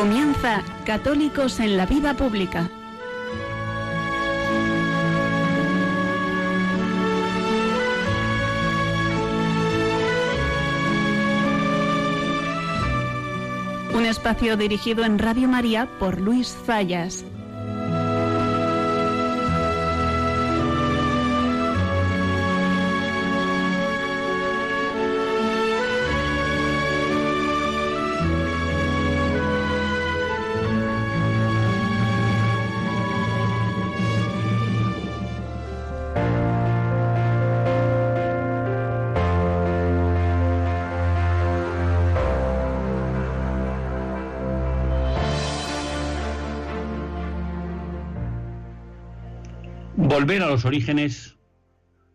Comienza Católicos en la Vida Pública. Un espacio dirigido en Radio María por Luis Fallas. Volver a los orígenes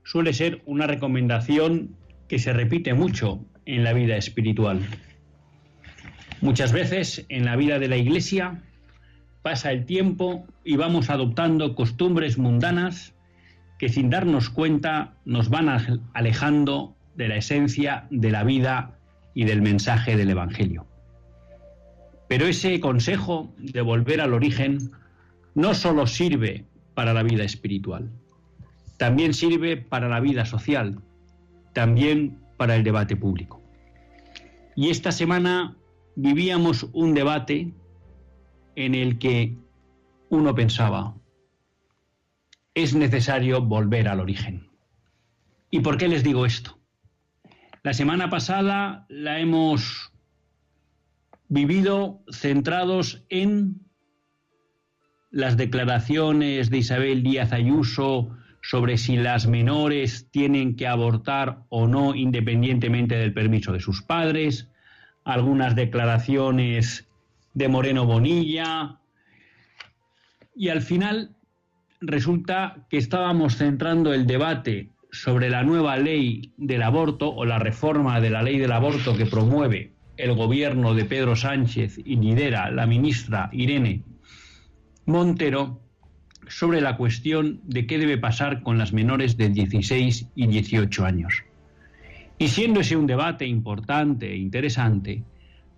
suele ser una recomendación que se repite mucho en la vida espiritual. Muchas veces en la vida de la Iglesia pasa el tiempo y vamos adoptando costumbres mundanas que sin darnos cuenta nos van alejando de la esencia de la vida y del mensaje del Evangelio. Pero ese consejo de volver al origen no solo sirve para la vida espiritual, también sirve para la vida social, también para el debate público. Y esta semana vivíamos un debate en el que uno pensaba: es necesario volver al origen. ¿Y por qué les digo esto? La semana pasada la hemos vivido centrados en las declaraciones de Isabel Díaz Ayuso sobre si las menores tienen que abortar o no independientemente del permiso de sus padres, algunas declaraciones de Moreno Bonilla, y al final resulta que estábamos centrando el debate sobre la nueva ley del aborto o la reforma de la ley del aborto que promueve el gobierno de Pedro Sánchez y lidera la ministra Irene Montero, sobre la cuestión de qué debe pasar con las menores de 16 y 18 años. Y siendo ese un debate importante e interesante,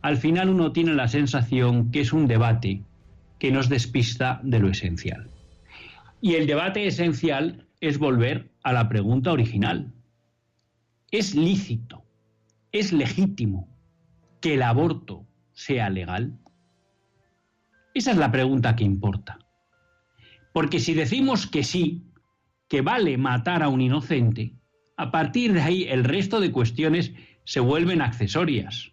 al final uno tiene la sensación que es un debate que nos despista de lo esencial. Y el debate esencial es volver a la pregunta original. ¿Es lícito, es legítimo que el aborto sea legal? Esa es la pregunta que importa. Porque si decimos que sí, que vale matar a un inocente, a partir de ahí el resto de cuestiones se vuelven accesorias.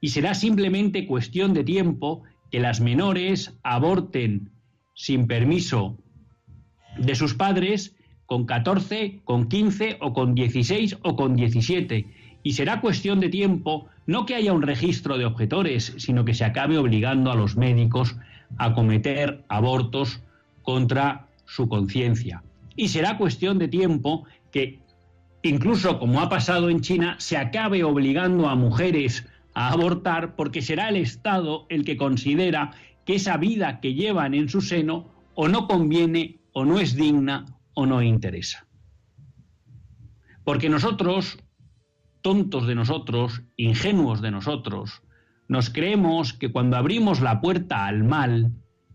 Y será simplemente cuestión de tiempo que las menores aborten sin permiso de sus padres con 14, con 15 o con 16 o con 17. Y será cuestión de tiempo no que haya un registro de objetores, sino que se acabe obligando a los médicos a cometer abortos contra su conciencia. Y será cuestión de tiempo que, incluso como ha pasado en China, se acabe obligando a mujeres a abortar, porque será el Estado el que considera que esa vida que llevan en su seno o no conviene, o no es digna, o no interesa. Porque nosotros, tontos de nosotros, ingenuos de nosotros, nos creemos que cuando abrimos la puerta al mal,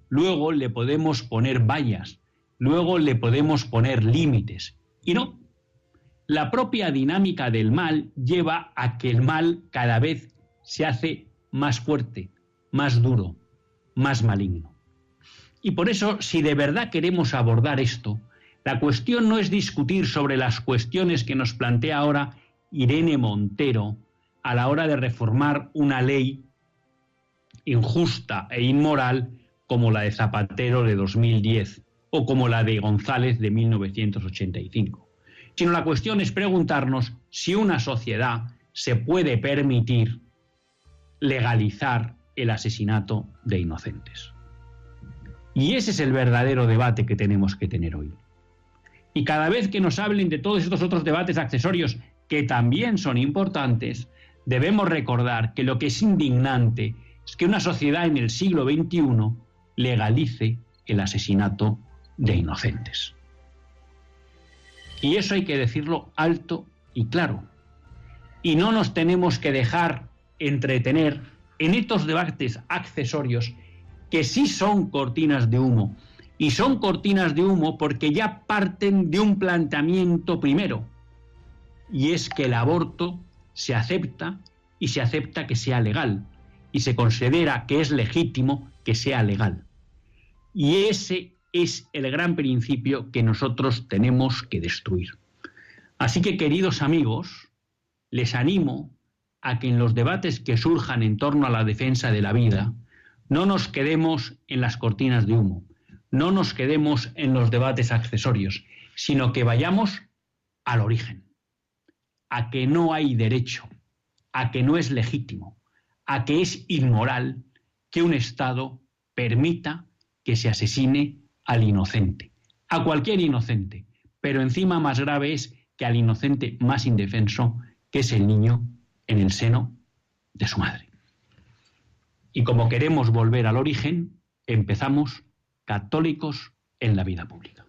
luego le podemos poner vallas, luego le podemos poner límites. Y no, la propia dinámica del mal lleva a que el mal cada vez se hace más fuerte, más duro, más maligno. Y por eso, si de verdad queremos abordar esto, la cuestión no es discutir sobre las cuestiones que nos plantea ahora Irene Montero a la hora de reformar una ley injusta e inmoral como la de Zapatero de 2010 o como la de González de 1985. Sino la cuestión es preguntarnos si una sociedad se puede permitir legalizar el asesinato de inocentes. Y ese es el verdadero debate que tenemos que tener hoy. Y cada vez que nos hablen de todos estos otros debates accesorios que también son importantes, debemos recordar que lo que es indignante es que una sociedad en el siglo XXI legalice el asesinato de inocentes. Y eso hay que decirlo alto y claro. Y no nos tenemos que dejar entretener en estos debates accesorios que sí son cortinas de humo, y son cortinas de humo porque ya parten de un planteamiento primero, y es que el aborto se acepta y se acepta que sea legal, y se considera que es legítimo que sea legal. Y ese es el gran principio que nosotros tenemos que destruir. Así que, queridos amigos, les animo a que en los debates que surjan en torno a la defensa de la vida no nos quedemos en las cortinas de humo, no nos quedemos en los debates accesorios, sino que vayamos al origen, a que no hay derecho, a que no es legítimo, a que es inmoral que un Estado permita que se asesine al inocente, a cualquier inocente, pero encima más grave es que al inocente más indefenso, que es el niño en el seno de su madre. Y como queremos volver al origen, empezamos católicos en la vida pública.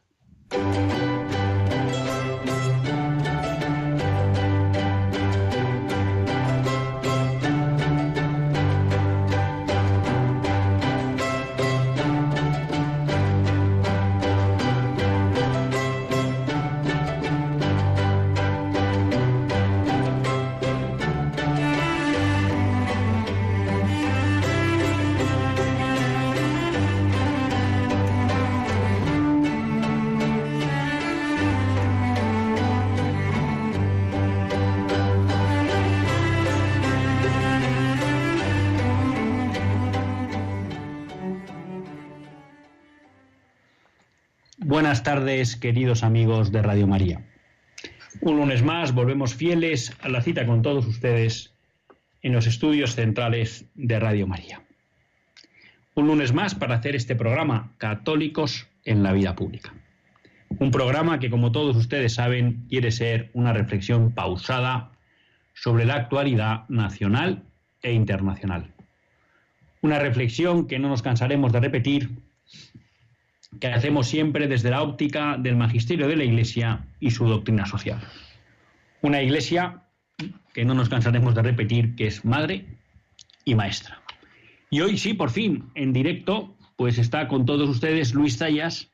Buenas tardes, queridos amigos de Radio María. Un lunes más volvemos fieles a la cita con todos ustedes en los estudios centrales de Radio María. Un lunes más para hacer este programa, Católicos en la Vida Pública. Un programa que, como todos ustedes saben, quiere ser una reflexión pausada sobre la actualidad nacional e internacional. Una reflexión que no nos cansaremos de repetir, que hacemos siempre desde la óptica del magisterio de la Iglesia y su doctrina social. Una Iglesia que no nos cansaremos de repetir que es madre y maestra. Y hoy sí, por fin, en directo, pues está con todos ustedes Luis Zayas,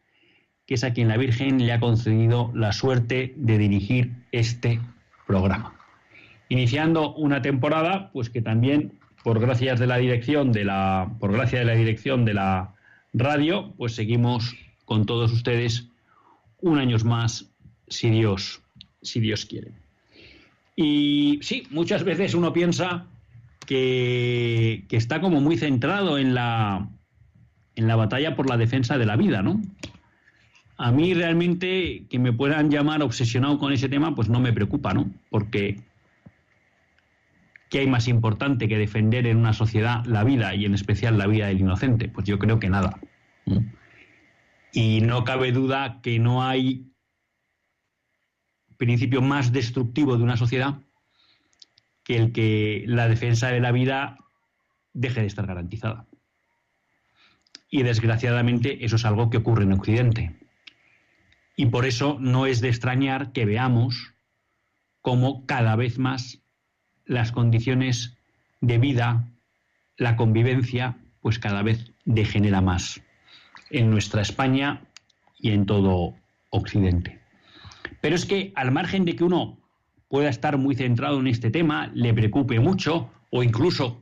que es a quien la Virgen le ha concedido la suerte de dirigir este programa. Iniciando una temporada, pues que también, por gracia de la dirección de la radio, pues seguimos con todos ustedes un año más, si Dios quiere. Y sí, muchas veces uno piensa que está como muy centrado en la batalla por la defensa de la vida, ¿no? A mí realmente que me puedan llamar obsesionado con ese tema, pues no me preocupa, ¿no? Porque ¿qué hay más importante que defender en una sociedad la vida, y en especial la vida del inocente? Pues yo creo que nada. Y no cabe duda que no hay principio más destructivo de una sociedad que el que la defensa de la vida deje de estar garantizada. Y desgraciadamente eso es algo que ocurre en Occidente. Y por eso no es de extrañar que veamos cómo cada vez más las condiciones de vida, la convivencia, pues cada vez degenera más en nuestra España y en todo Occidente. Pero es que, al margen de que uno pueda estar muy centrado en este tema, le preocupe mucho, o incluso,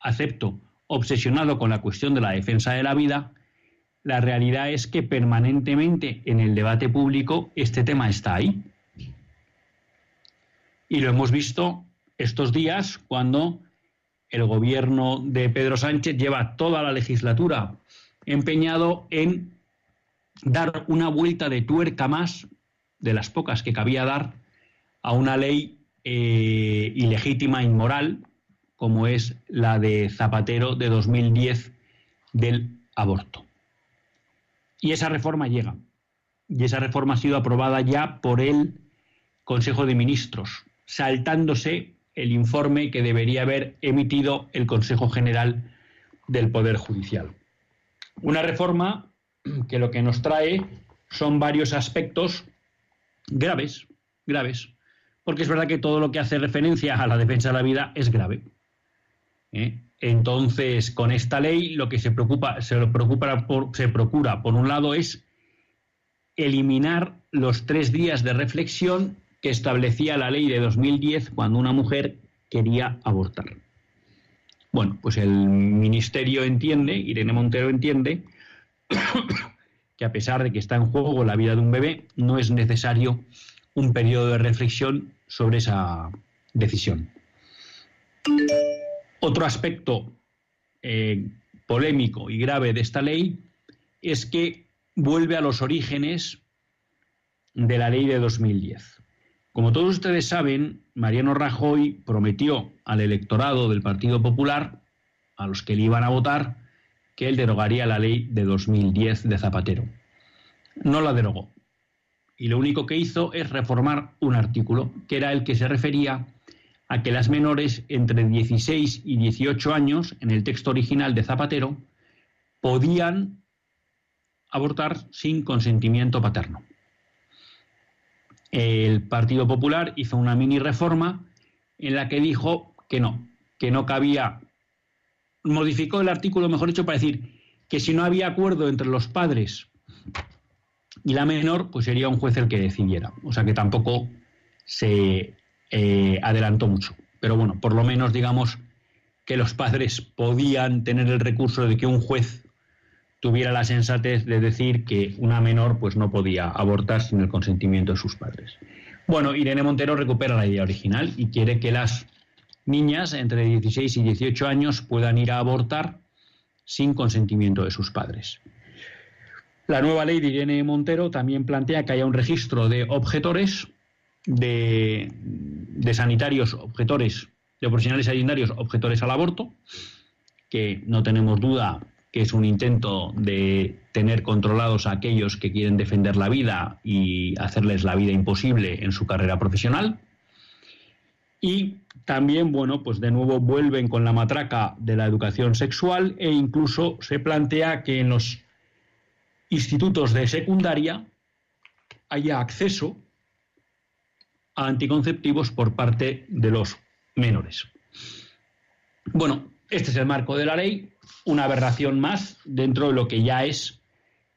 acepto, obsesionado con la cuestión de la defensa de la vida, la realidad es que permanentemente en el debate público este tema está ahí. Y lo hemos visto estos días, cuando el gobierno de Pedro Sánchez lleva toda la legislatura empeñado en dar una vuelta de tuerca más, de las pocas que cabía dar, a una ley ilegítima, inmoral, como es la de Zapatero de 2010 del aborto. Y esa reforma llega. Y esa reforma ha sido aprobada ya por el Consejo de Ministros, saltándose el informe que debería haber emitido el Consejo General del Poder Judicial. Una reforma que lo que nos trae son varios aspectos graves, porque es verdad que todo lo que hace referencia a la defensa de la vida es grave. Entonces, con esta ley lo que se procura, por un lado, es eliminar los 3 días de reflexión que establecía la ley de 2010 cuando una mujer quería abortar. Bueno, pues el Ministerio entiende, Irene Montero entiende, que a pesar de que está en juego la vida de un bebé, no es necesario un periodo de reflexión sobre esa decisión. Otro aspecto polémico y grave de esta ley es que vuelve a los orígenes de la ley de 2010. Como todos ustedes saben, Mariano Rajoy prometió al electorado del Partido Popular, a los que le iban a votar, que él derogaría la ley de 2010 de Zapatero. No la derogó. Y lo único que hizo es reformar un artículo, que era el que se refería a que las menores entre 16 y 18 años, en el texto original de Zapatero, podían abortar sin consentimiento paterno. El Partido Popular hizo una mini reforma en la que dijo que no cabía, modificó el artículo, mejor dicho, para decir que si no había acuerdo entre los padres y la menor, pues sería un juez el que decidiera. O sea que tampoco se adelantó mucho. Pero bueno, por lo menos digamos que los padres podían tener el recurso de que un juez tuviera la sensatez de decir que una menor pues no podía abortar sin el consentimiento de sus padres. Bueno, Irene Montero recupera la idea original y quiere que las niñas entre 16 y 18 años puedan ir a abortar sin consentimiento de sus padres. La nueva ley de Irene Montero también plantea que haya un registro de objetores, de sanitarios objetores, de profesionales sanitarios objetores al aborto, que no tenemos duda que es un intento de tener controlados a aquellos que quieren defender la vida y hacerles la vida imposible en su carrera profesional. Y también, bueno, pues de nuevo vuelven con la matraca de la educación sexual e incluso se plantea que en los institutos de secundaria haya acceso a anticonceptivos por parte de los menores. Bueno, este es el marco de la ley, una aberración más dentro de lo que ya es,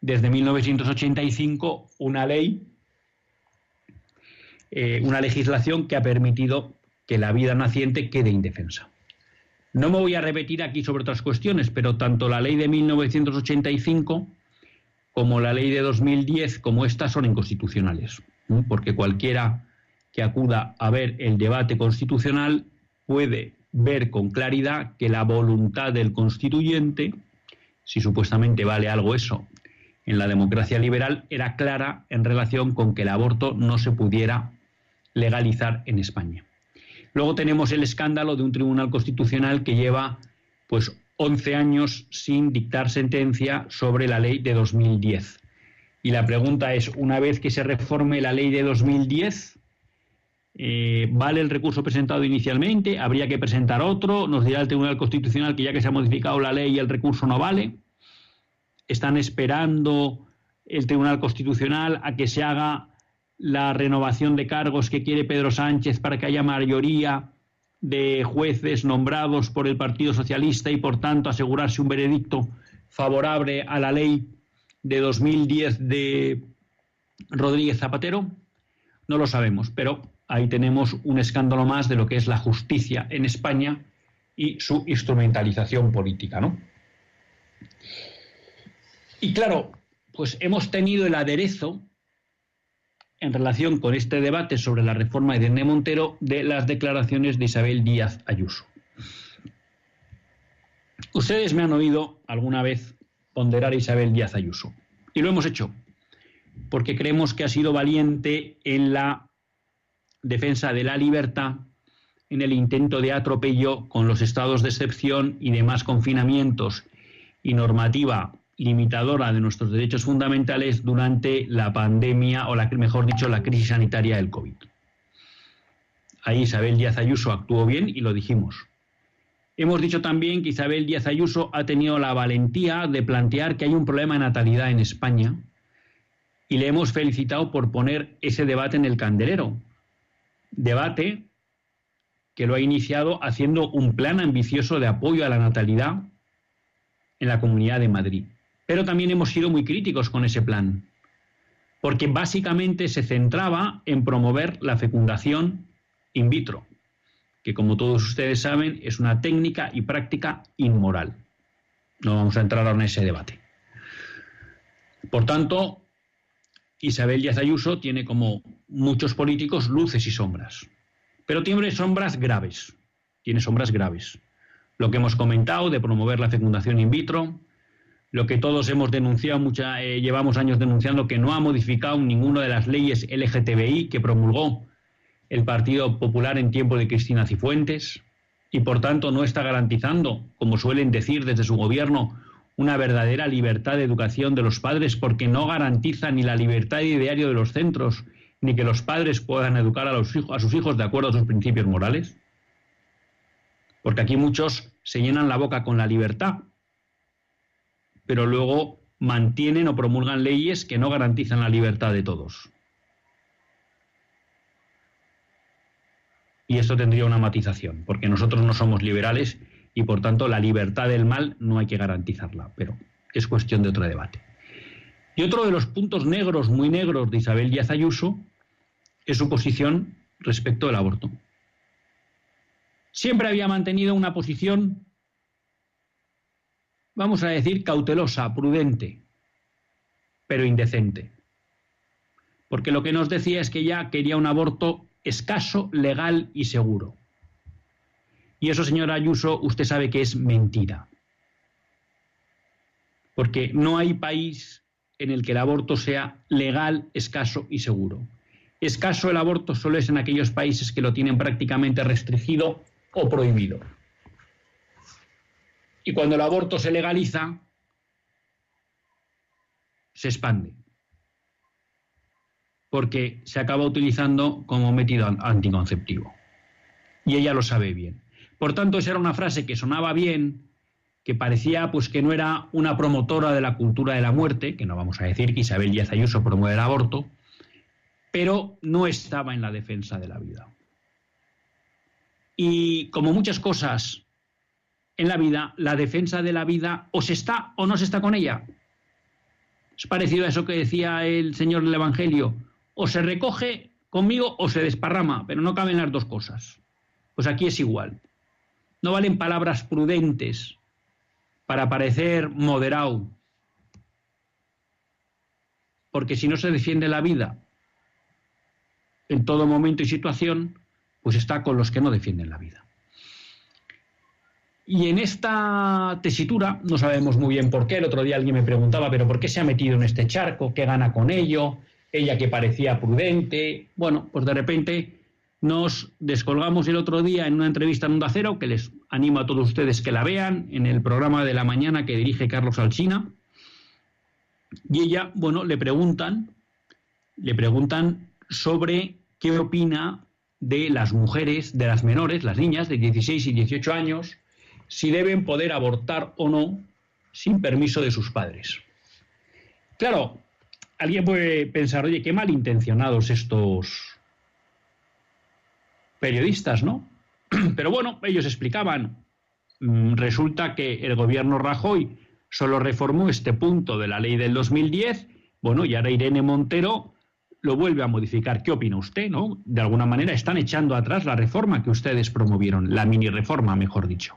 desde 1985, una ley, una legislación que ha permitido que la vida naciente quede indefensa. No me voy a repetir aquí sobre otras cuestiones, pero tanto la ley de 1985 como la ley de 2010, como estas, son inconstitucionales, ¿no? Porque cualquiera que acuda a ver el debate constitucional puede ver con claridad que la voluntad del constituyente, si supuestamente vale algo eso en la democracia liberal, era clara en relación con que el aborto no se pudiera legalizar en España. Luego tenemos el escándalo de un tribunal constitucional que lleva pues 11 años sin dictar sentencia sobre la ley de 2010. Y la pregunta es, una vez que se reforme la ley de 2010... ¿vale el recurso presentado inicialmente? ¿Habría que presentar otro? ¿Nos dirá el Tribunal Constitucional que ya que se ha modificado la ley el recurso no vale? ¿Están esperando el Tribunal Constitucional a que se haga la renovación de cargos que quiere Pedro Sánchez para que haya mayoría de jueces nombrados por el Partido Socialista y por tanto asegurarse un veredicto favorable a la ley de 2010 de Rodríguez Zapatero? No lo sabemos, pero ahí tenemos un escándalo más de lo que es la justicia en España y su instrumentalización política, ¿no? Y claro, pues hemos tenido el aderezo, en relación con este debate sobre la reforma de Irene Montero, de las declaraciones de Isabel Díaz Ayuso. Ustedes me han oído alguna vez ponderar a Isabel Díaz Ayuso, y lo hemos hecho, porque creemos que ha sido valiente en la defensa de la libertad, en el intento de atropello con los estados de excepción y demás confinamientos y normativa limitadora de nuestros derechos fundamentales durante la pandemia, o mejor dicho, la crisis sanitaria del COVID. Ahí Isabel Díaz Ayuso actuó bien y lo dijimos. Hemos dicho también que Isabel Díaz Ayuso ha tenido la valentía de plantear que hay un problema de natalidad en España y le hemos felicitado por poner ese debate en el candelero. Debate que lo ha iniciado haciendo un plan ambicioso de apoyo a la natalidad en la Comunidad de Madrid. Pero también hemos sido muy críticos con ese plan, porque básicamente se centraba en promover la fecundación in vitro, que como todos ustedes saben es una técnica y práctica inmoral. No vamos a entrar ahora en ese debate. Por tanto, Isabel Díaz Ayuso tiene, como muchos políticos, luces y sombras. Pero tiene sombras graves. Lo que hemos comentado de promover la fecundación in vitro, lo que todos hemos denunciado, llevamos años denunciando, que no ha modificado ninguna de las leyes LGTBI que promulgó el Partido Popular en tiempo de Cristina Cifuentes, y por tanto no está garantizando, como suelen decir desde su gobierno, una verdadera libertad de educación de los padres, porque no garantiza ni la libertad de ideario de los centros, ni que los padres puedan educar a sus hijos de acuerdo a sus principios morales. Porque aquí muchos se llenan la boca con la libertad, pero luego mantienen o promulgan leyes que no garantizan la libertad de todos. Y esto tendría una matización, porque nosotros no somos liberales y, por tanto, la libertad del mal no hay que garantizarla, pero es cuestión de otro debate. Y otro de los puntos negros, muy negros, de Isabel Díaz Ayuso es su posición respecto del aborto. Siempre había mantenido una posición, vamos a decir, cautelosa, prudente, pero indecente. Porque lo que nos decía es que ya quería un aborto escaso, legal y seguro. Y eso, señora Ayuso, usted sabe que es mentira. Porque no hay país en el que el aborto sea legal, escaso y seguro. Escaso el aborto solo es en aquellos países que lo tienen prácticamente restringido o prohibido. Y cuando el aborto se legaliza, se expande. Porque se acaba utilizando como método anticonceptivo. Y ella lo sabe bien. Por tanto, esa era una frase que sonaba bien, que parecía pues que no era una promotora de la cultura de la muerte, que no vamos a decir que Isabel Díaz Ayuso promueve el aborto, pero no estaba en la defensa de la vida. Y como muchas cosas en la vida, la defensa de la vida o se está o no se está con ella. Es parecido a eso que decía el Señor del Evangelio. O se recoge conmigo o se desparrama, pero no caben las dos cosas. Pues aquí es igual. No valen palabras prudentes para parecer moderado. Porque si no se defiende la vida en todo momento y situación, pues está con los que no defienden la vida. Y en esta tesitura, no sabemos muy bien por qué, el otro día alguien me preguntaba, pero ¿por qué se ha metido en este charco? ¿Qué gana con ello? Ella que parecía prudente. Bueno, pues de repente nos descolgamos el otro día en una entrevista en Onda Cero, que les animo a todos ustedes que la vean, en el programa de la mañana que dirige Carlos Alchina. Y ella, bueno, le preguntan sobre qué opina de las mujeres, de las menores, las niñas de 16 y 18 años, si deben poder abortar o no sin permiso de sus padres. Claro, alguien puede pensar, oye, qué malintencionados estos periodistas, ¿no? Pero bueno, ellos explicaban, resulta que el gobierno Rajoy solo reformó este punto de la ley del 2010, bueno, y ahora Irene Montero lo vuelve a modificar. ¿Qué opina usted, no? De alguna manera están echando atrás la reforma que ustedes promovieron, la mini reforma, mejor dicho.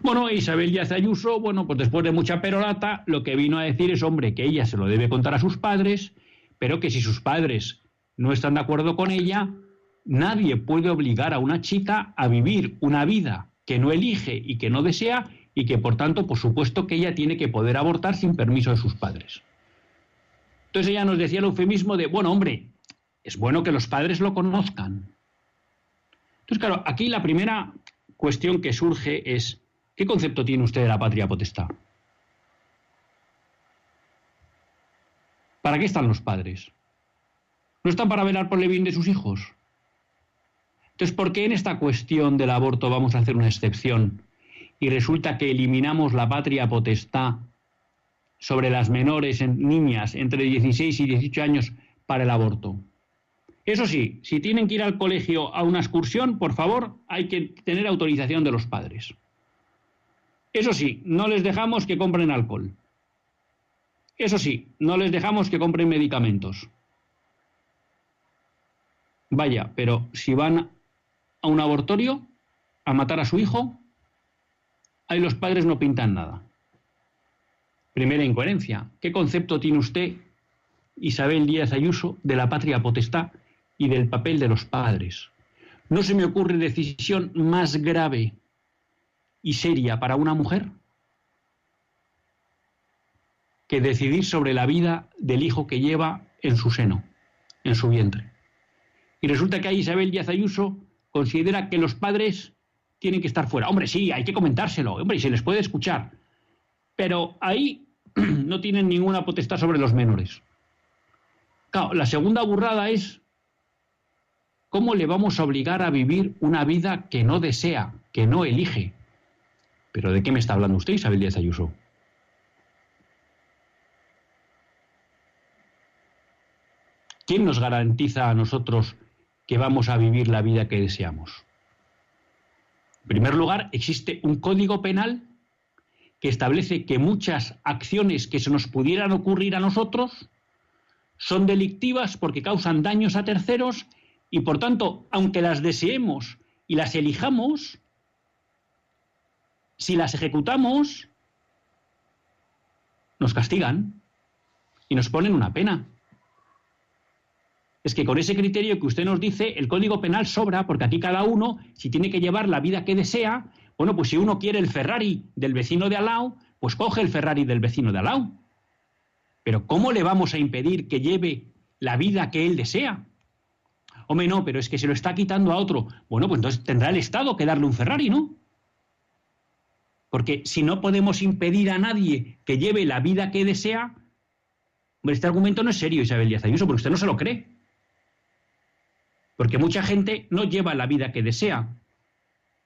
Bueno, Isabel Díaz Ayuso, bueno, pues después de mucha perorata, lo que vino a decir es, hombre, que ella se lo debe contar a sus padres, pero que si sus padres no están de acuerdo con ella, nadie puede obligar a una chica a vivir una vida que no elige y que no desea, y que, por tanto, por supuesto que ella tiene que poder abortar sin permiso de sus padres. Entonces ella nos decía el eufemismo de, bueno, hombre, es bueno que los padres lo conozcan. Entonces, claro, aquí la primera cuestión que surge es, ¿qué concepto tiene usted de la patria potestad? ¿Para qué están los padres? ¿No están para velar por el bien de sus hijos? Entonces, ¿por qué en esta cuestión del aborto vamos a hacer una excepción y resulta que eliminamos la patria potestad sobre las menores, niñas entre 16 y 18 años, para el aborto? Eso sí, si tienen que ir al colegio a una excursión, por favor, hay que tener autorización de los padres. Eso sí, no les dejamos que compren alcohol. Eso sí, no les dejamos que compren medicamentos. Vaya, pero si van a un abortorio a matar a su hijo, ahí los padres no pintan nada. Primera incoherencia. ¿Qué concepto tiene usted, Isabel Díaz Ayuso, de la patria potestad y del papel de los padres? ¿No se me ocurre decisión más grave y seria para una mujer que decidir sobre la vida del hijo que lleva en su seno, en su vientre? Y resulta que ahí Isabel Díaz Ayuso considera que los padres tienen que estar fuera. Hombre, sí, hay que comentárselo, hombre, y se les puede escuchar, pero ahí no tienen ninguna potestad sobre los menores. Claro, la segunda burrada es cómo le vamos a obligar a vivir una vida que no desea, que no elige. ¿Pero de qué me está hablando usted, Isabel Díaz Ayuso? ¿Quién nos garantiza a nosotros que vamos a vivir la vida que deseamos? En primer lugar, existe un código penal que establece que muchas acciones que se nos pudieran ocurrir a nosotros son delictivas porque causan daños a terceros y, por tanto, aunque las deseemos y las elijamos, si las ejecutamos, nos castigan y nos ponen una pena. Es que con ese criterio que usted nos dice, el Código Penal sobra, porque aquí cada uno, si tiene que llevar la vida que desea, bueno, pues si uno quiere el Ferrari del vecino de al lado, pues coge el Ferrari del vecino de al lado. Pero ¿cómo le vamos a impedir que lleve la vida que él desea? Hombre, no, pero es que se lo está quitando a otro. Bueno, pues entonces tendrá el Estado que darle un Ferrari, ¿no? Porque si no podemos impedir a nadie que lleve la vida que desea, hombre, este argumento no es serio, Isabel Díaz Ayuso, porque usted no se lo cree. Porque mucha gente no lleva la vida que desea.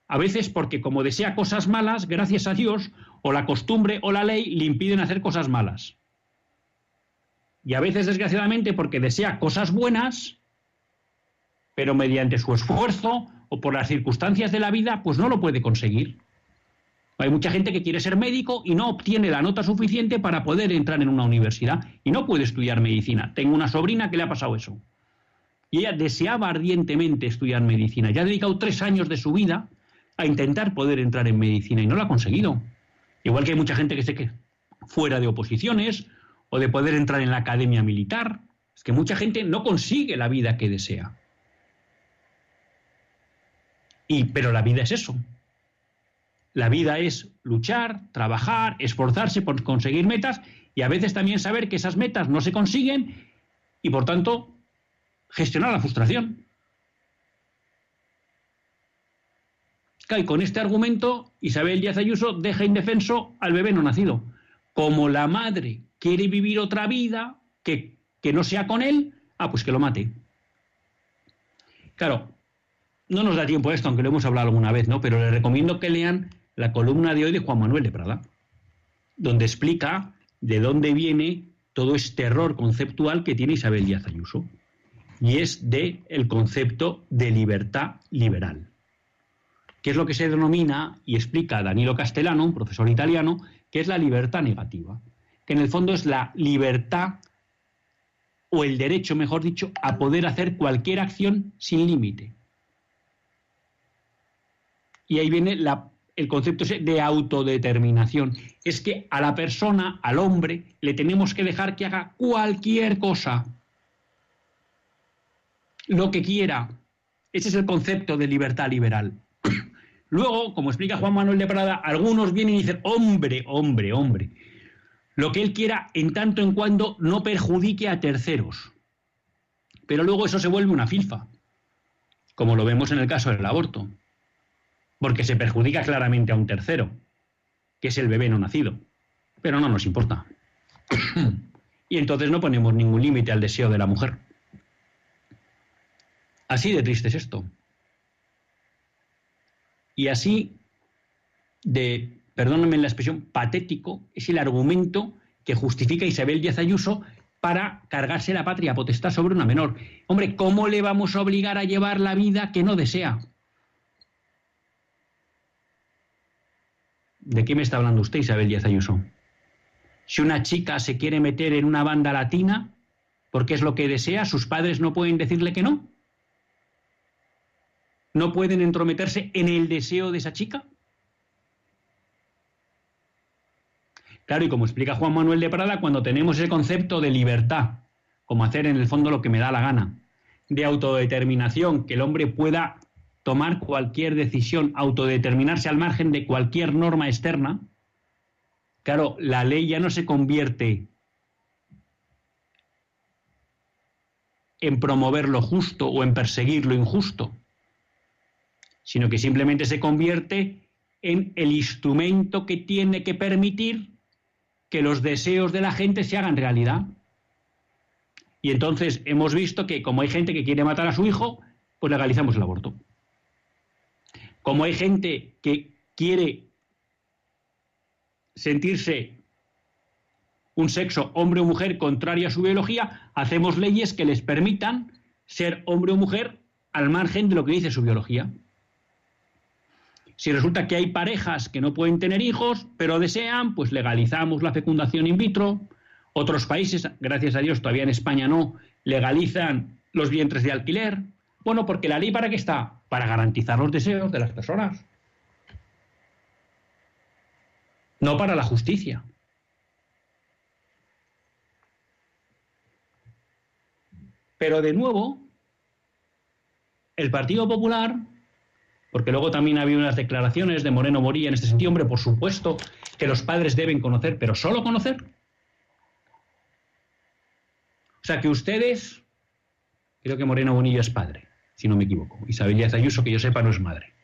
A veces porque como desea cosas malas, gracias a Dios, o la costumbre o la ley le impiden hacer cosas malas. Y a veces, desgraciadamente, porque desea cosas buenas, pero mediante su esfuerzo o por las circunstancias de la vida, pues no lo puede conseguir. Hay mucha gente que quiere ser médico y no obtiene la nota suficiente para poder entrar en una universidad y no puede estudiar medicina. Tengo una sobrina que le ha pasado eso. Y ella deseaba ardientemente estudiar medicina. Ya ha dedicado 3 años de su vida a intentar poder entrar en medicina y no lo ha conseguido. Igual que hay mucha gente que se queda fuera de oposiciones o de poder entrar en la academia militar. Es que mucha gente no consigue la vida que desea. Pero la vida es eso. La vida es luchar, trabajar, esforzarse por conseguir metas y a veces también saber que esas metas no se consiguen y, por tanto, gestionar la frustración. Y con este argumento, Isabel Díaz Ayuso deja indefenso al bebé no nacido. Como la madre quiere vivir otra vida que no sea con él, pues que lo mate. Claro, no nos da tiempo a esto, aunque lo hemos hablado alguna vez, ¿no? Pero le recomiendo que lean la columna de hoy de Juan Manuel de Prada, donde explica de dónde viene todo este error conceptual que tiene Isabel Díaz Ayuso, y es del concepto de libertad liberal, que es lo que se denomina, y explica Danilo Castellano, un profesor italiano, que es la libertad negativa, que en el fondo es la libertad, o el derecho, mejor dicho, a poder hacer cualquier acción sin límite. Y ahí viene el concepto de autodeterminación. Es que a la persona, al hombre, le tenemos que dejar que haga cualquier cosa, lo que quiera. Ese es el concepto de libertad liberal. Luego, como explica Juan Manuel de Prada, algunos vienen y dicen, hombre, lo que él quiera en tanto en cuando no perjudique a terceros. Pero luego eso se vuelve una filfa, como lo vemos en el caso del aborto, porque se perjudica claramente a un tercero, que es el bebé no nacido, pero no nos importa. Y entonces no ponemos ningún límite al deseo de la mujer. Así de triste es esto. Y así de, perdónenme la expresión, patético es el argumento que justifica Isabel Díaz Ayuso para cargarse la patria potestad sobre una menor. Hombre, ¿cómo le vamos a obligar a llevar la vida que no desea? ¿De qué me está hablando usted, Isabel Díaz Ayuso? Si una chica se quiere meter en una banda latina, porque es lo que desea, sus padres no pueden decirle que no. ¿No pueden entrometerse en el deseo de esa chica? Claro, y como explica Juan Manuel de Prada, cuando tenemos ese concepto de libertad, como hacer en el fondo lo que me da la gana, de autodeterminación, que el hombre pueda tomar cualquier decisión, autodeterminarse al margen de cualquier norma externa, claro, la ley ya no se convierte en promover lo justo o en perseguir lo injusto, sino que simplemente se convierte en el instrumento que tiene que permitir que los deseos de la gente se hagan realidad. Y entonces hemos visto que como hay gente que quiere matar a su hijo, pues legalizamos el aborto. Como hay gente que quiere sentirse un sexo, hombre o mujer, contrario a su biología, hacemos leyes que les permitan ser hombre o mujer al margen de lo que dice su biología. Si resulta que hay parejas que no pueden tener hijos, pero desean, pues legalizamos la fecundación in vitro. Otros países, gracias a Dios, todavía en España no, legalizan los vientres de alquiler. Bueno, porque la ley ¿para qué está? Para garantizar los deseos de las personas. No para la justicia. Pero de nuevo, el Partido Popular... Porque luego también ha habido unas declaraciones de Moreno Bonilla en este sentido. Hombre, por supuesto que los padres deben conocer, pero solo conocer. O sea, que ustedes... Creo que Moreno Bonilla es padre, si no me equivoco. Isabel Díaz Ayuso, que yo sepa, no es madre.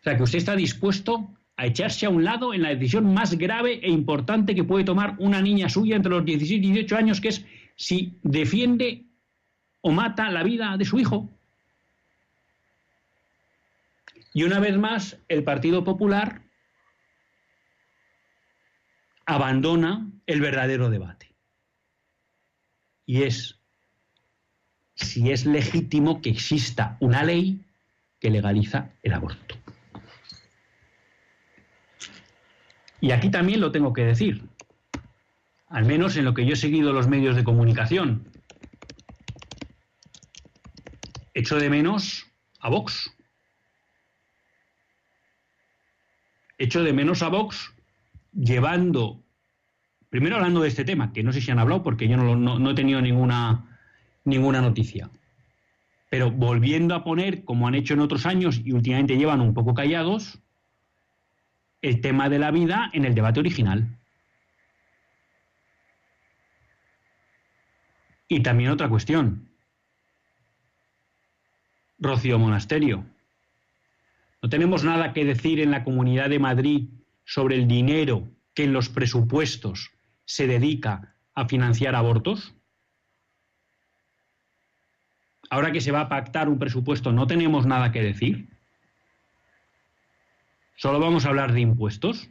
O sea, que usted está dispuesto a echarse a un lado en la decisión más grave e importante que puede tomar una niña suya entre los 16 y 18 años, que es si defiende o mata la vida de su hijo. Y una vez más, el Partido Popular abandona el verdadero debate. Y es, si es legítimo que exista una ley que legaliza el aborto. Y aquí también lo tengo que decir, al menos en lo que yo he seguido los medios de comunicación. Echo de menos a Vox. Echo de menos a Vox llevando, primero hablando de este tema, que no sé si han hablado porque yo no he tenido ninguna noticia, pero volviendo a poner, como han hecho en otros años y últimamente llevan un poco callados, el tema de la vida en el debate original. Y también otra cuestión. Rocío Monasterio. No tenemos nada que decir en la Comunidad de Madrid sobre el dinero que en los presupuestos se dedica a financiar abortos. Ahora que se va a pactar un presupuesto, no tenemos nada que decir. Solo vamos a hablar de impuestos.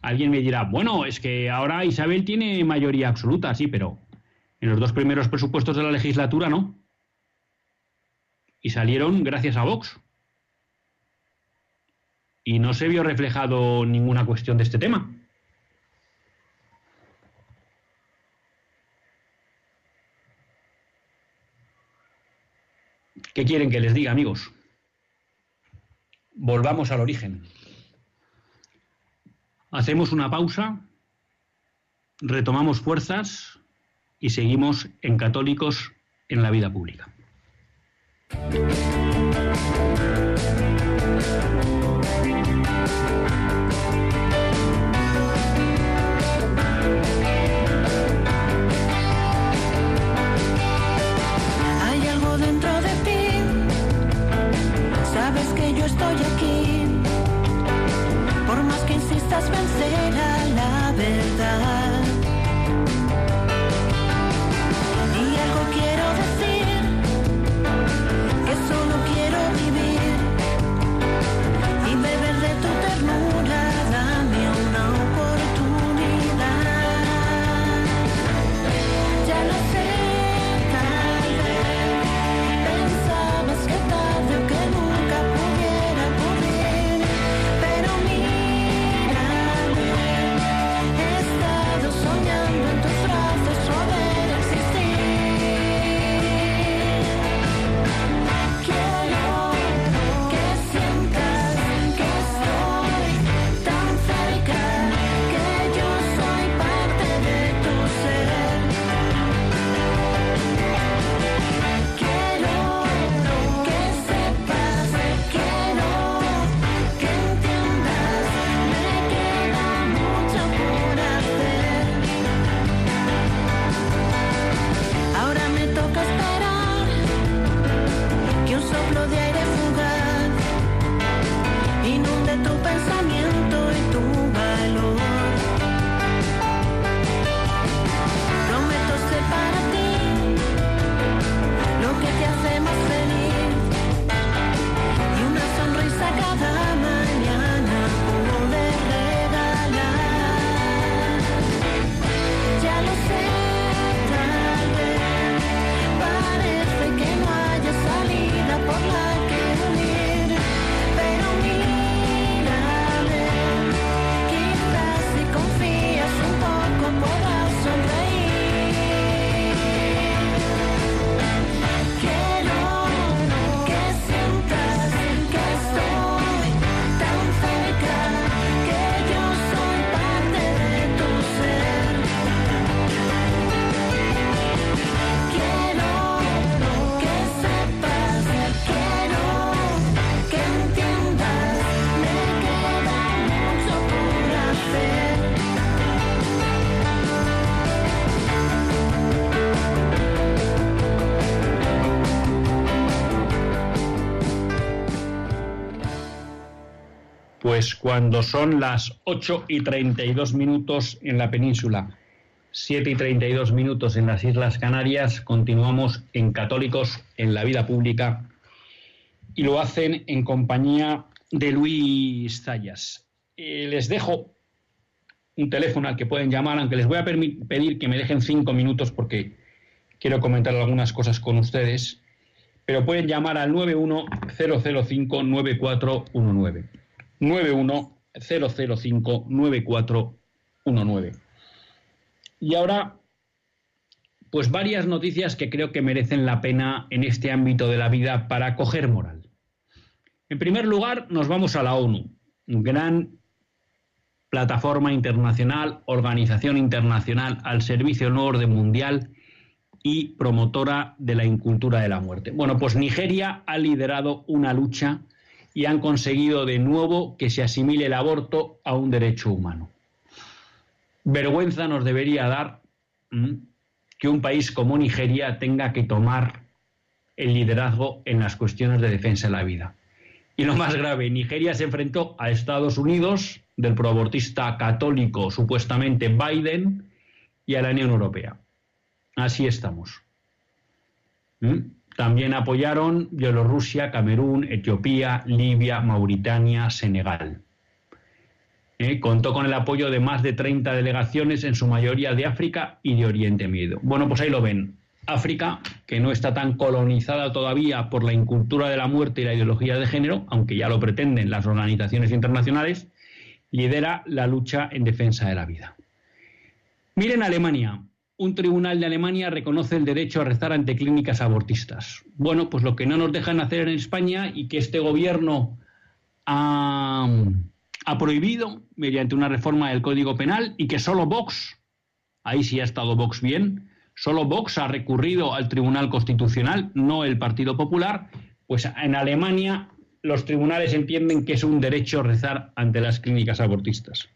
Alguien me dirá, bueno, es que ahora Isabel tiene mayoría absoluta, sí, pero en los dos primeros presupuestos de la legislatura no. Y salieron gracias a Vox. Y no se vio reflejado ninguna cuestión de este tema. ¿Qué quieren que les diga, amigos? Volvamos al origen. Hacemos una pausa, retomamos fuerzas y seguimos en Católicos en la Vida Pública. Hay algo dentro de ti, sabes que yo estoy aquí, por más que insistas vencer a la verdad. Y algo quiero decir, que solo quiero vivir y beber de tu ternura, dame una oportunidad. Pues cuando son las 8:32 en la península, 7:32 en las Islas Canarias, continuamos en Católicos en la Vida Pública y lo hacen en compañía de Luis Zayas. Les dejo un teléfono al que pueden llamar, aunque les voy a pedir que me dejen 5 minutos porque quiero comentar algunas cosas con ustedes, pero pueden llamar al 910059419. 910059419. Y ahora, pues varias noticias que creo que merecen la pena en este ámbito de la vida para coger moral. En primer lugar, nos vamos a la ONU, gran plataforma internacional, organización internacional al servicio del nuevo orden mundial y promotora de la incultura de la muerte. Bueno, pues Nigeria ha liderado una lucha y han conseguido de nuevo que se asimile el aborto a un derecho humano. Vergüenza nos debería dar que un país como Nigeria tenga que tomar el liderazgo en las cuestiones de defensa de la vida. Y lo más grave, Nigeria se enfrentó a Estados Unidos, del proabortista católico supuestamente Biden, y a la Unión Europea. Así estamos. También apoyaron Bielorrusia, Camerún, Etiopía, Libia, Mauritania, Senegal. Contó con el apoyo de más de 30 delegaciones, en su mayoría de África y de Oriente Medio. Bueno, pues ahí lo ven. África, que no está tan colonizada todavía por la incultura de la muerte y la ideología de género, aunque ya lo pretenden las organizaciones internacionales, lidera la lucha en defensa de la vida. Miren Alemania. Un tribunal de Alemania reconoce el derecho a rezar ante clínicas abortistas. Bueno, pues lo que no nos dejan hacer en España y que este gobierno ha prohibido mediante una reforma del Código Penal, y que solo Vox, ahí sí ha estado Vox bien, solo Vox ha recurrido al Tribunal Constitucional, no el Partido Popular, pues en Alemania los tribunales entienden que es un derecho rezar ante las clínicas abortistas.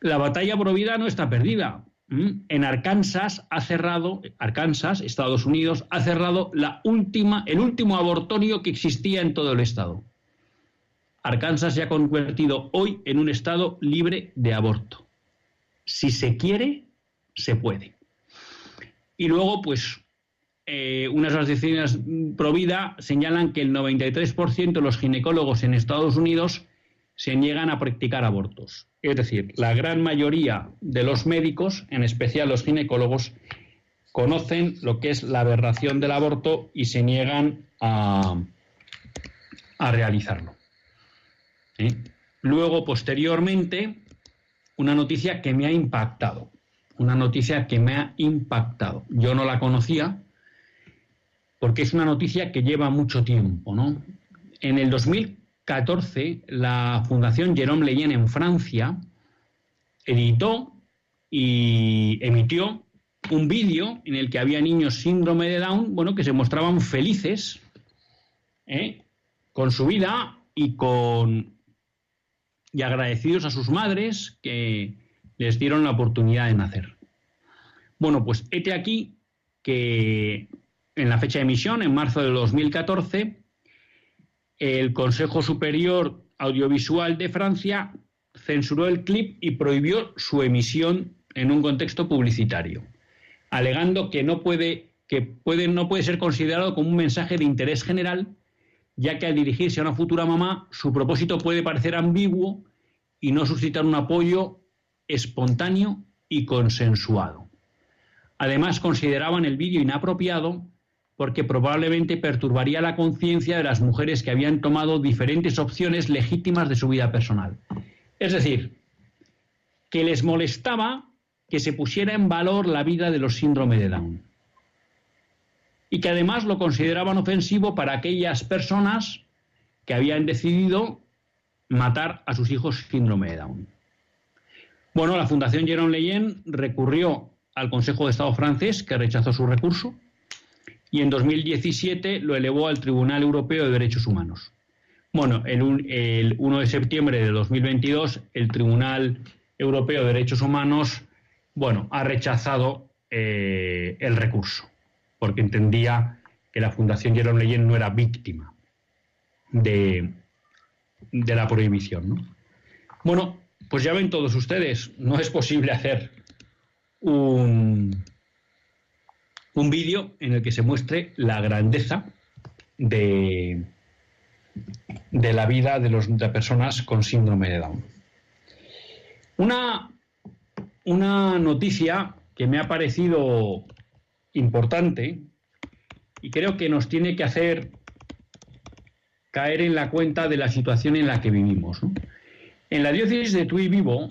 La batalla pro vida no está perdida. En Arkansas Estados Unidos, ha cerrado el último abortorio que existía en todo el estado. Arkansas se ha convertido hoy en un estado libre de aborto. Si se quiere, se puede. Y luego, pues, unas asociaciones pro vida señalan que el 93% de los ginecólogos en Estados Unidos se niegan a practicar abortos. Es decir, la gran mayoría de los médicos, en especial los ginecólogos, conocen lo que es la aberración del aborto y se niegan a realizarlo. ¿Sí? Luego, posteriormente, una noticia que me ha impactado. Yo no la conocía porque es una noticia que lleva mucho tiempo, ¿no? En el 2014, la Fundación Jérôme Lejeune en Francia editó y emitió un vídeo en el que había niños síndrome de Down, bueno, que se mostraban felices con su vida y agradecidos a sus madres que les dieron la oportunidad de nacer. Bueno, pues hete aquí que en la fecha de emisión, en marzo de 2014, el Consejo Superior Audiovisual de Francia censuró el clip y prohibió su emisión en un contexto publicitario, alegando que no puede ser considerado como un mensaje de interés general, ya que al dirigirse a una futura mamá, su propósito puede parecer ambiguo y no suscitar un apoyo espontáneo y consensuado. Además, consideraban el vídeo inapropiado porque probablemente perturbaría la conciencia de las mujeres que habían tomado diferentes opciones legítimas de su vida personal. Es decir, que les molestaba que se pusiera en valor la vida de los síndrome de Down. Y que además lo consideraban ofensivo para aquellas personas que habían decidido matar a sus hijos síndrome de Down. Bueno, la Fundación Jérôme Lejeune recurrió al Consejo de Estado francés, que rechazó su recurso, y en 2017 lo elevó al Tribunal Europeo de Derechos Humanos. Bueno, el 1 de septiembre de 2022, el Tribunal Europeo de Derechos Humanos, bueno, ha rechazado el recurso, porque entendía que la Fundación Jérôme Lejeune no era víctima de la prohibición, ¿no? Bueno, pues ya ven todos ustedes, no es posible hacer un vídeo en el que se muestre la grandeza de la vida de personas con síndrome de Down. Una noticia que me ha parecido importante y creo que nos tiene que hacer caer en la cuenta de la situación en la que vivimos, ¿no? En la diócesis de Tui-Vigo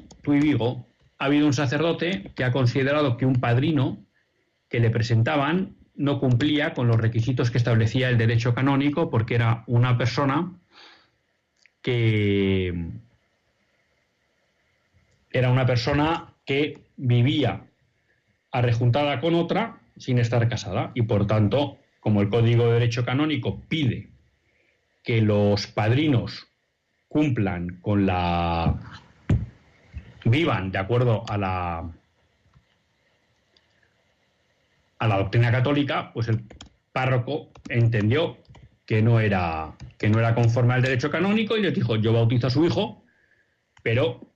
ha habido un sacerdote que ha considerado que un padrino que le presentaban no cumplía con los requisitos que establecía el derecho canónico porque era una persona que vivía arrejuntada con otra sin estar casada y, por tanto, como el Código de Derecho Canónico pide que los padrinos cumplan con vivan de acuerdo a la doctrina católica, pues el párroco entendió que no era conforme al derecho canónico y les dijo: yo bautizo a su hijo, pero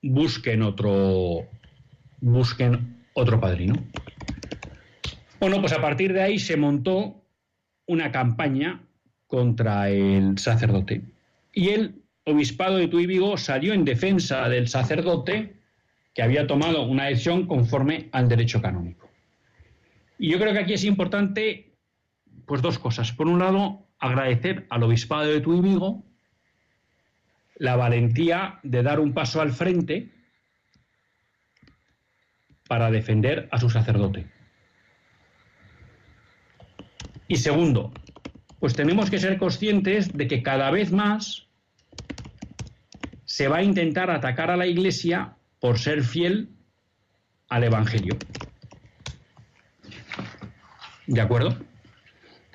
busquen otro padrino. Bueno, pues a partir de ahí se montó una campaña contra el sacerdote. Y el obispado de Tui-Vigo salió en defensa del sacerdote que había tomado una decisión conforme al derecho canónico. Y yo creo que aquí es importante, pues, dos cosas. Por un lado, agradecer al obispado de Tui-Vigo la valentía de dar un paso al frente para defender a su sacerdote. Y segundo, pues tenemos que ser conscientes de que cada vez más se va a intentar atacar a la Iglesia por ser fiel al Evangelio. ¿De acuerdo?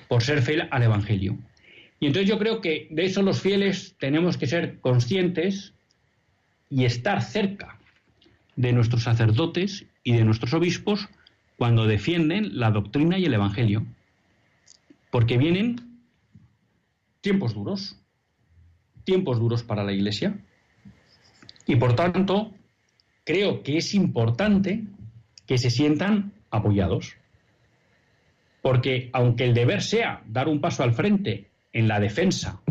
Por ser fiel al Evangelio. Y entonces yo creo que de eso los fieles tenemos que ser conscientes y estar cerca de nuestros sacerdotes y de nuestros obispos cuando defienden la doctrina y el Evangelio. Porque vienen tiempos duros para la Iglesia. Y por tanto, creo que es importante que se sientan apoyados. Porque aunque el deber sea dar un paso al frente en la defensa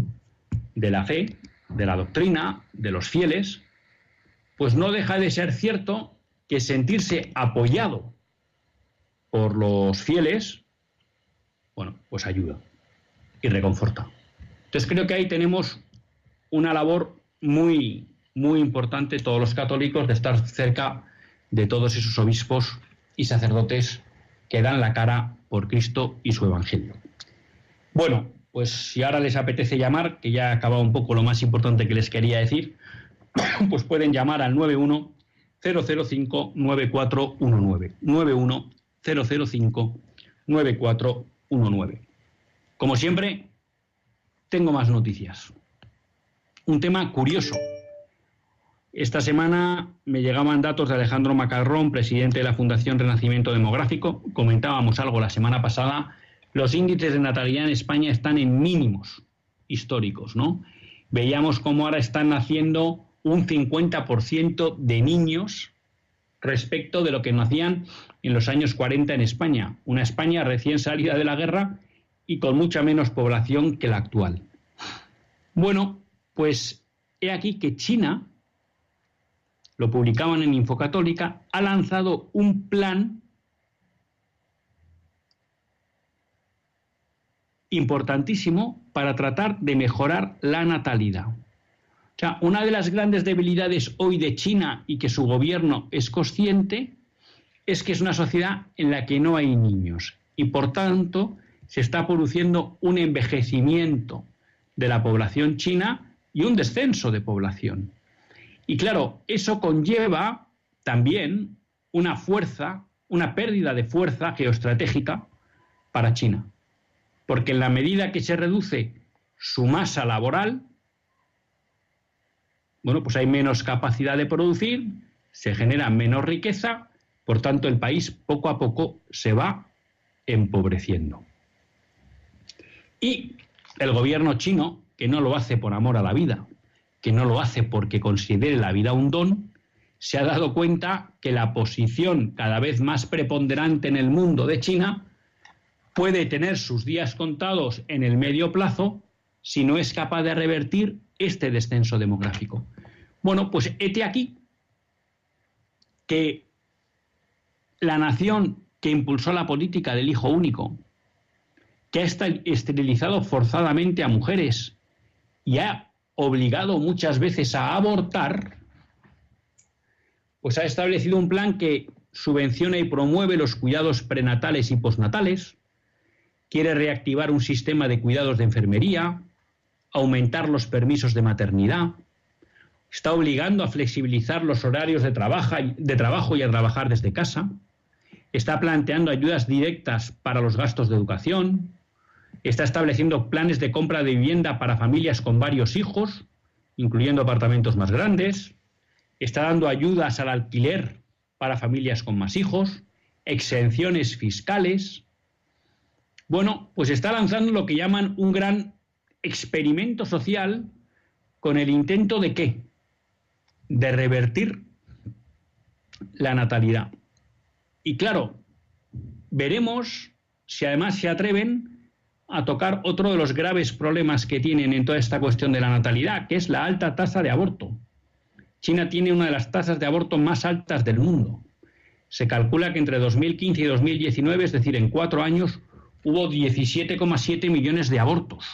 de la fe, de la doctrina, de los fieles, pues no deja de ser cierto que sentirse apoyado por los fieles, bueno, pues ayuda y reconforta. Entonces creo que ahí tenemos una labor muy, muy importante, todos los católicos, de estar cerca de todos esos obispos y sacerdotes que dan la cara por Cristo y su Evangelio. Bueno, pues si ahora les apetece llamar, que ya ha acabado un poco lo más importante que les quería decir, pues pueden llamar al 91005-9419. 91005-9419. Como siempre, tengo más noticias. Un tema curioso. Esta semana me llegaban datos de Alejandro Macarrón, presidente de la Fundación Renacimiento Demográfico. Comentábamos algo la semana pasada. Los índices de natalidad en España están en mínimos históricos, ¿no? Veíamos cómo ahora están naciendo un 50% de niños respecto de lo que nacían en los años 40 en España. Una España recién salida de la guerra y con mucha menos población que la actual. Bueno, pues he aquí que China, lo publicaban en Infocatólica, ha lanzado un plan importantísimo para tratar de mejorar la natalidad. O sea, una de las grandes debilidades hoy de China, y que su gobierno es consciente, es que es una sociedad en la que no hay niños y, por tanto, se está produciendo un envejecimiento de la población china y un descenso de población. Y claro, eso conlleva también una pérdida de fuerza geoestratégica para China. Porque en la medida que se reduce su masa laboral, bueno, pues hay menos capacidad de producir, se genera menos riqueza, por tanto el país poco a poco se va empobreciendo. Y el gobierno chino, que no lo hace por amor a la vida, que no lo hace porque considere la vida un don, se ha dado cuenta que la posición cada vez más preponderante en el mundo de China puede tener sus días contados en el medio plazo si no es capaz de revertir este descenso demográfico. Bueno, pues hete aquí que la nación que impulsó la política del hijo único, que ha esterilizado forzadamente a mujeres y ha obligado muchas veces a abortar, pues ha establecido un plan que subvenciona y promueve los cuidados prenatales y postnatales, quiere reactivar un sistema de cuidados de enfermería, aumentar los permisos de maternidad, está obligando a flexibilizar los horarios de trabajo y a trabajar desde casa, está planteando ayudas directas para los gastos de educación, está estableciendo planes de compra de vivienda para familias con varios hijos, incluyendo apartamentos más grandes, está dando ayudas al alquiler para familias con más hijos, exenciones fiscales. Bueno, pues está lanzando lo que llaman un gran experimento social con el intento de ¿qué? De revertir la natalidad. Y claro, veremos si además se atreven a tocar otro de los graves problemas que tienen en toda esta cuestión de la natalidad, que es la alta tasa de aborto. China tiene una de las tasas de aborto más altas del mundo. Se calcula que entre 2015 y 2019, es decir, en 4 años, hubo 17,7 millones de abortos.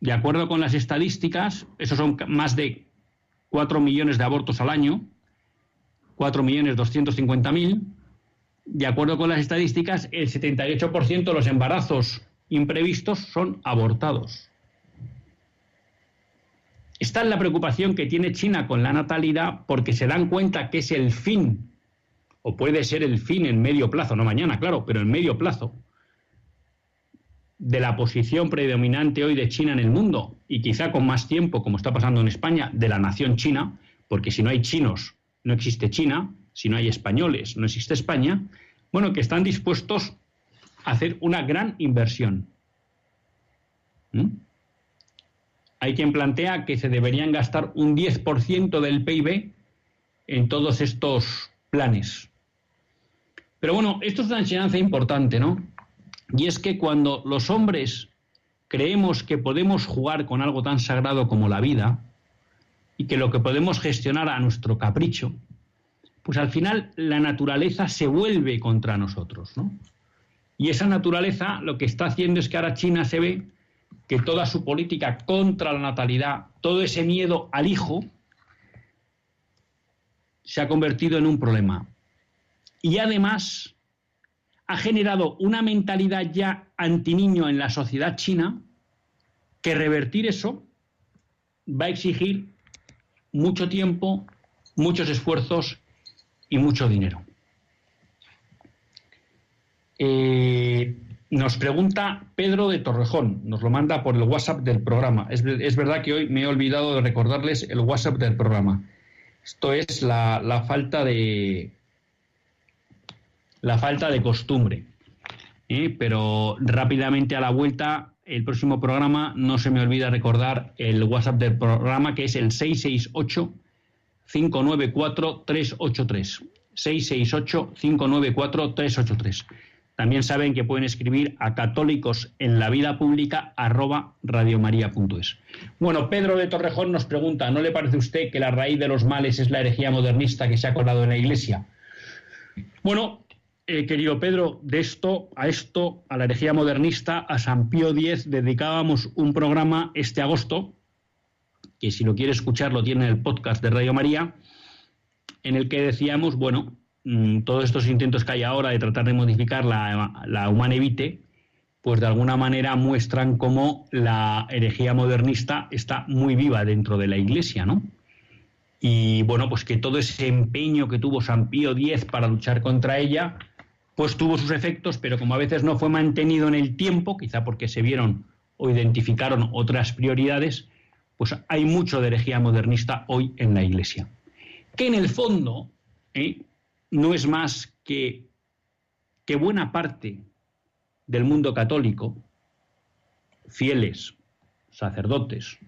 De acuerdo con las estadísticas, esos son más de 4 millones de abortos al año, 4.250.000, de acuerdo con las estadísticas, el 78% de los embarazos imprevistos son abortados. Esta es la preocupación que tiene China con la natalidad, porque se dan cuenta que es el fin, o puede ser el fin en medio plazo, no mañana, claro, pero en medio plazo, de la posición predominante hoy de China en el mundo, y quizá con más tiempo, como está pasando en España, de la nación china, porque si no hay chinos, no existe China, si no hay españoles, no existe España, bueno, que están dispuestos a hacer una gran inversión. Hay quien plantea que se deberían gastar un 10% del PIB en todos estos planes. Pero bueno, esto es una enseñanza importante, ¿no? Y es que cuando los hombres creemos que podemos jugar con algo tan sagrado como la vida, y que lo que podemos gestionar a nuestro capricho, pues al final la naturaleza se vuelve contra nosotros, ¿no? Y esa naturaleza lo que está haciendo es que ahora China se ve que toda su política contra la natalidad, todo ese miedo al hijo, se ha convertido en un problema. Y además ha generado una mentalidad ya antiniño en la sociedad china, que revertir eso va a exigir mucho tiempo, muchos esfuerzos y mucho dinero. Nos pregunta Pedro de Torrejón, nos lo manda por el WhatsApp del programa. Es verdad que hoy me he olvidado de recordarles el WhatsApp del programa. Esto es la falta de costumbre. Pero rápidamente a la vuelta, el próximo programa, no se me olvida recordar el WhatsApp del programa, que es el 668-594-383. 668-594-383. También saben que pueden escribir a católicosenlavidapublica@radiomaria.es. Bueno, Pedro de Torrejón nos pregunta, ¿no le parece a usted que la raíz de los males es la herejía modernista que se ha colado en la Iglesia? Bueno, querido Pedro, de esto, a la herejía modernista, a San Pío X dedicábamos un programa este agosto, que si lo quiere escuchar lo tiene en el podcast de Radio María, en el que decíamos, bueno, todos estos intentos que hay ahora de tratar de modificar la Humanae Vitae, pues de alguna manera muestran cómo la herejía modernista está muy viva dentro de la Iglesia, ¿no? Y bueno, pues que todo ese empeño que tuvo San Pío X para luchar contra ella, pues tuvo sus efectos, pero como a veces no fue mantenido en el tiempo, quizá porque se vieron o identificaron otras prioridades, pues hay mucho de herejía modernista hoy en la Iglesia. Que en el fondo no es más que buena parte del mundo católico, fieles, sacerdotes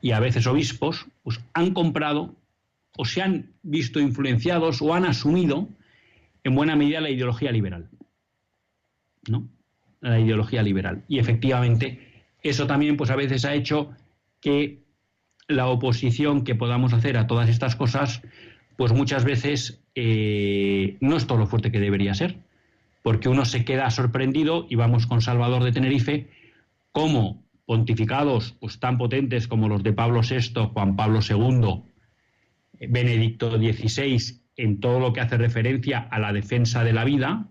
y a veces obispos, pues han comprado o se han visto influenciados o han asumido en buena medida la ideología liberal, ¿no? La ideología liberal. Y efectivamente eso también pues a veces ha hecho que la oposición que podamos hacer a todas estas cosas pues muchas veces no es todo lo fuerte que debería ser, porque uno se queda sorprendido, y vamos con Salvador de Tenerife, como pontificados pues tan potentes como los de Pablo VI, Juan Pablo II, Benedicto XVI, en todo lo que hace referencia a la defensa de la vida,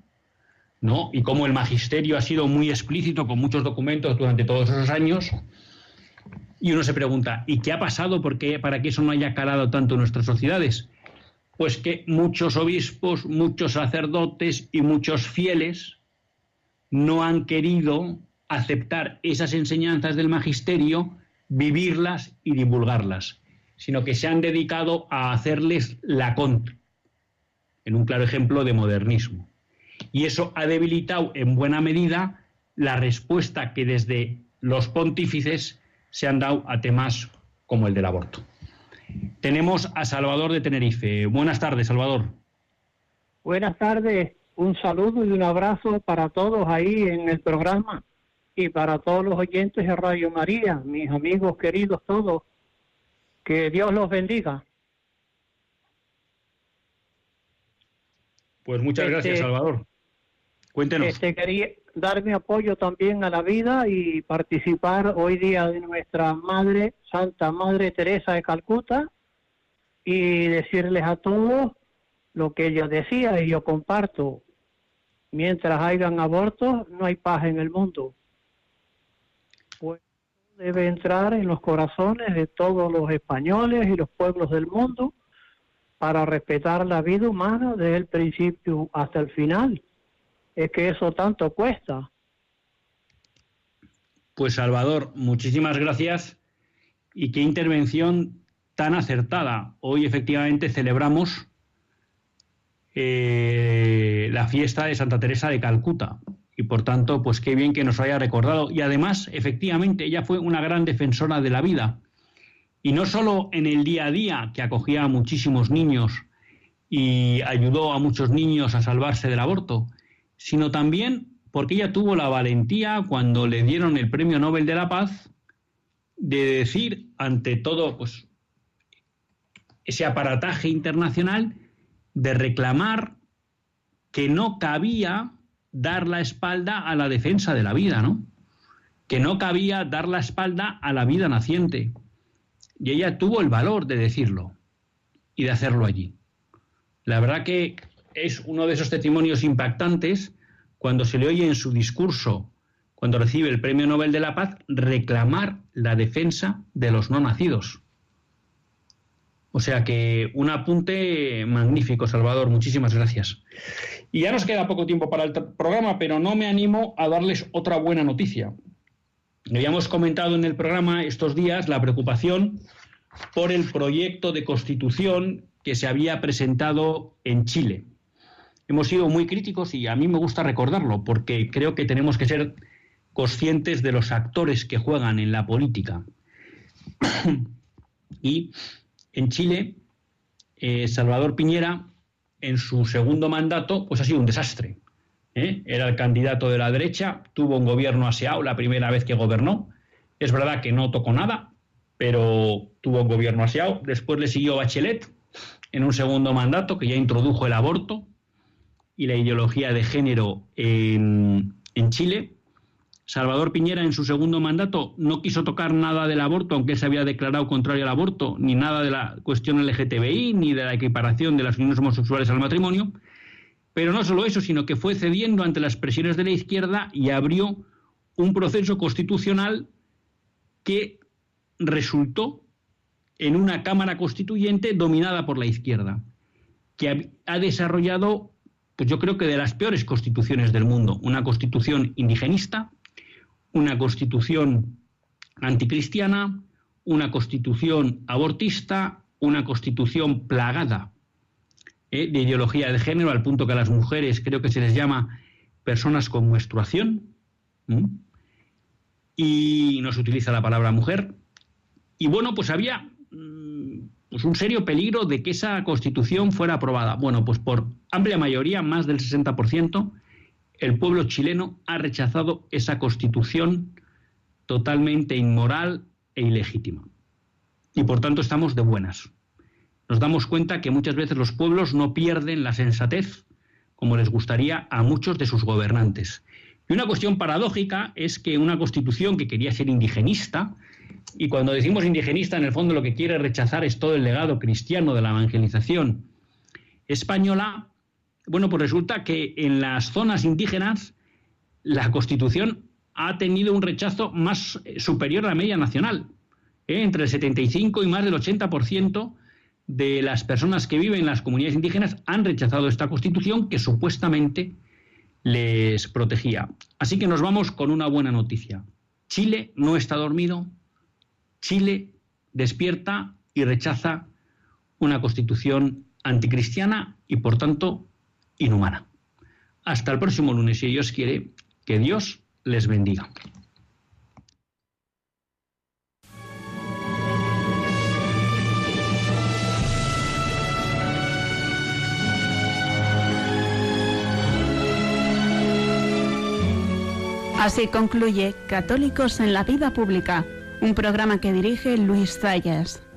¿no? Y como el magisterio ha sido muy explícito con muchos documentos durante todos esos años, y uno se pregunta, ¿y qué ha pasado para que eso no haya calado tanto en nuestras sociedades? Pues que muchos obispos, muchos sacerdotes y muchos fieles no han querido aceptar esas enseñanzas del magisterio, vivirlas y divulgarlas, sino que se han dedicado a hacerles la contra, en un claro ejemplo de modernismo. Y eso ha debilitado en buena medida la respuesta que desde los pontífices se han dado a temas como el del aborto. Tenemos a Salvador de Tenerife. Buenas tardes, Salvador. Buenas tardes. Un saludo y un abrazo para todos ahí en el programa y para todos los oyentes de Radio María, mis amigos queridos todos. Que Dios los bendiga. Pues muchas gracias, Salvador. Cuéntenos. Quería dar mi apoyo también a la vida y participar hoy día de nuestra madre, Santa Madre Teresa de Calcuta, y decirles a todos lo que ella decía y yo comparto. Mientras hayan abortos, no hay paz en el mundo. Pues debe entrar en los corazones de todos los españoles y los pueblos del mundo para respetar la vida humana desde el principio hasta el final. Es que eso tanto cuesta. Pues Salvador, muchísimas gracias y qué intervención tan acertada. Hoy efectivamente celebramos la fiesta de Santa Teresa de Calcuta y por tanto pues qué bien que nos haya recordado, y además efectivamente ella fue una gran defensora de la vida. Y no solo en el día a día, que acogía a muchísimos niños y ayudó a muchos niños a salvarse del aborto, sino también porque ella tuvo la valentía, cuando le dieron el Premio Nobel de la Paz, de decir ante todo pues ese aparataje internacional, de reclamar que no cabía dar la espalda a la defensa de la vida, ¿no? Que no cabía dar la espalda a la vida naciente. Y ella tuvo el valor de decirlo y de hacerlo allí. La verdad que es uno de esos testimonios impactantes cuando se le oye en su discurso, cuando recibe el Premio Nobel de la Paz, reclamar la defensa de los no nacidos. O sea que un apunte magnífico, Salvador. Muchísimas gracias. Y ya nos queda poco tiempo para el programa, pero no me animo a darles otra buena noticia. Habíamos comentado en el programa estos días la preocupación por el proyecto de constitución que se había presentado en Chile. Hemos sido muy críticos y a mí me gusta recordarlo porque creo que tenemos que ser conscientes de los actores que juegan en la política. Y en Chile, Salvador Piñera, en su segundo mandato, pues ha sido un desastre. Era el candidato de la derecha, tuvo un gobierno aseado la primera vez que gobernó. Es verdad que no tocó nada, pero tuvo un gobierno aseado. Después le siguió Bachelet en un segundo mandato, que ya introdujo el aborto y la ideología de género en Chile. Salvador Piñera en su segundo mandato no quiso tocar nada del aborto, aunque se había declarado contrario al aborto, ni nada de la cuestión LGTBI, ni de la equiparación de las uniones homosexuales al matrimonio. Pero no solo eso, sino que fue cediendo ante las presiones de la izquierda y abrió un proceso constitucional que resultó en una Cámara Constituyente dominada por la izquierda, que ha desarrollado, pues yo creo que de las peores constituciones del mundo, una constitución indigenista, una constitución anticristiana, una constitución abortista, una constitución plagada de ideología de género, al punto que a las mujeres creo que se les llama personas con menstruación, y no se utiliza la palabra mujer. Y bueno, pues había un serio peligro de que esa Constitución fuera aprobada. Bueno, pues por amplia mayoría, más del 60%, el pueblo chileno ha rechazado esa Constitución totalmente inmoral e ilegítima. Y por tanto estamos de buenas. Nos damos cuenta que muchas veces los pueblos no pierden la sensatez, como les gustaría a muchos de sus gobernantes. Y una cuestión paradójica es que una Constitución que quería ser indigenista, y cuando decimos indigenista, en el fondo lo que quiere rechazar es todo el legado cristiano de la evangelización española, bueno, pues resulta que en las zonas indígenas la Constitución ha tenido un rechazo más superior a la media nacional, entre el 75 y más del 80% de las personas que viven en las comunidades indígenas han rechazado esta Constitución que supuestamente les protegía. Así que nos vamos con una buena noticia. Chile no está dormido, Chile despierta y rechaza una Constitución anticristiana y, por tanto, inhumana. Hasta el próximo lunes, si Dios quiere, que Dios les bendiga. Así concluye Católicos en la Vida Pública, un programa que dirige Luis Zayas.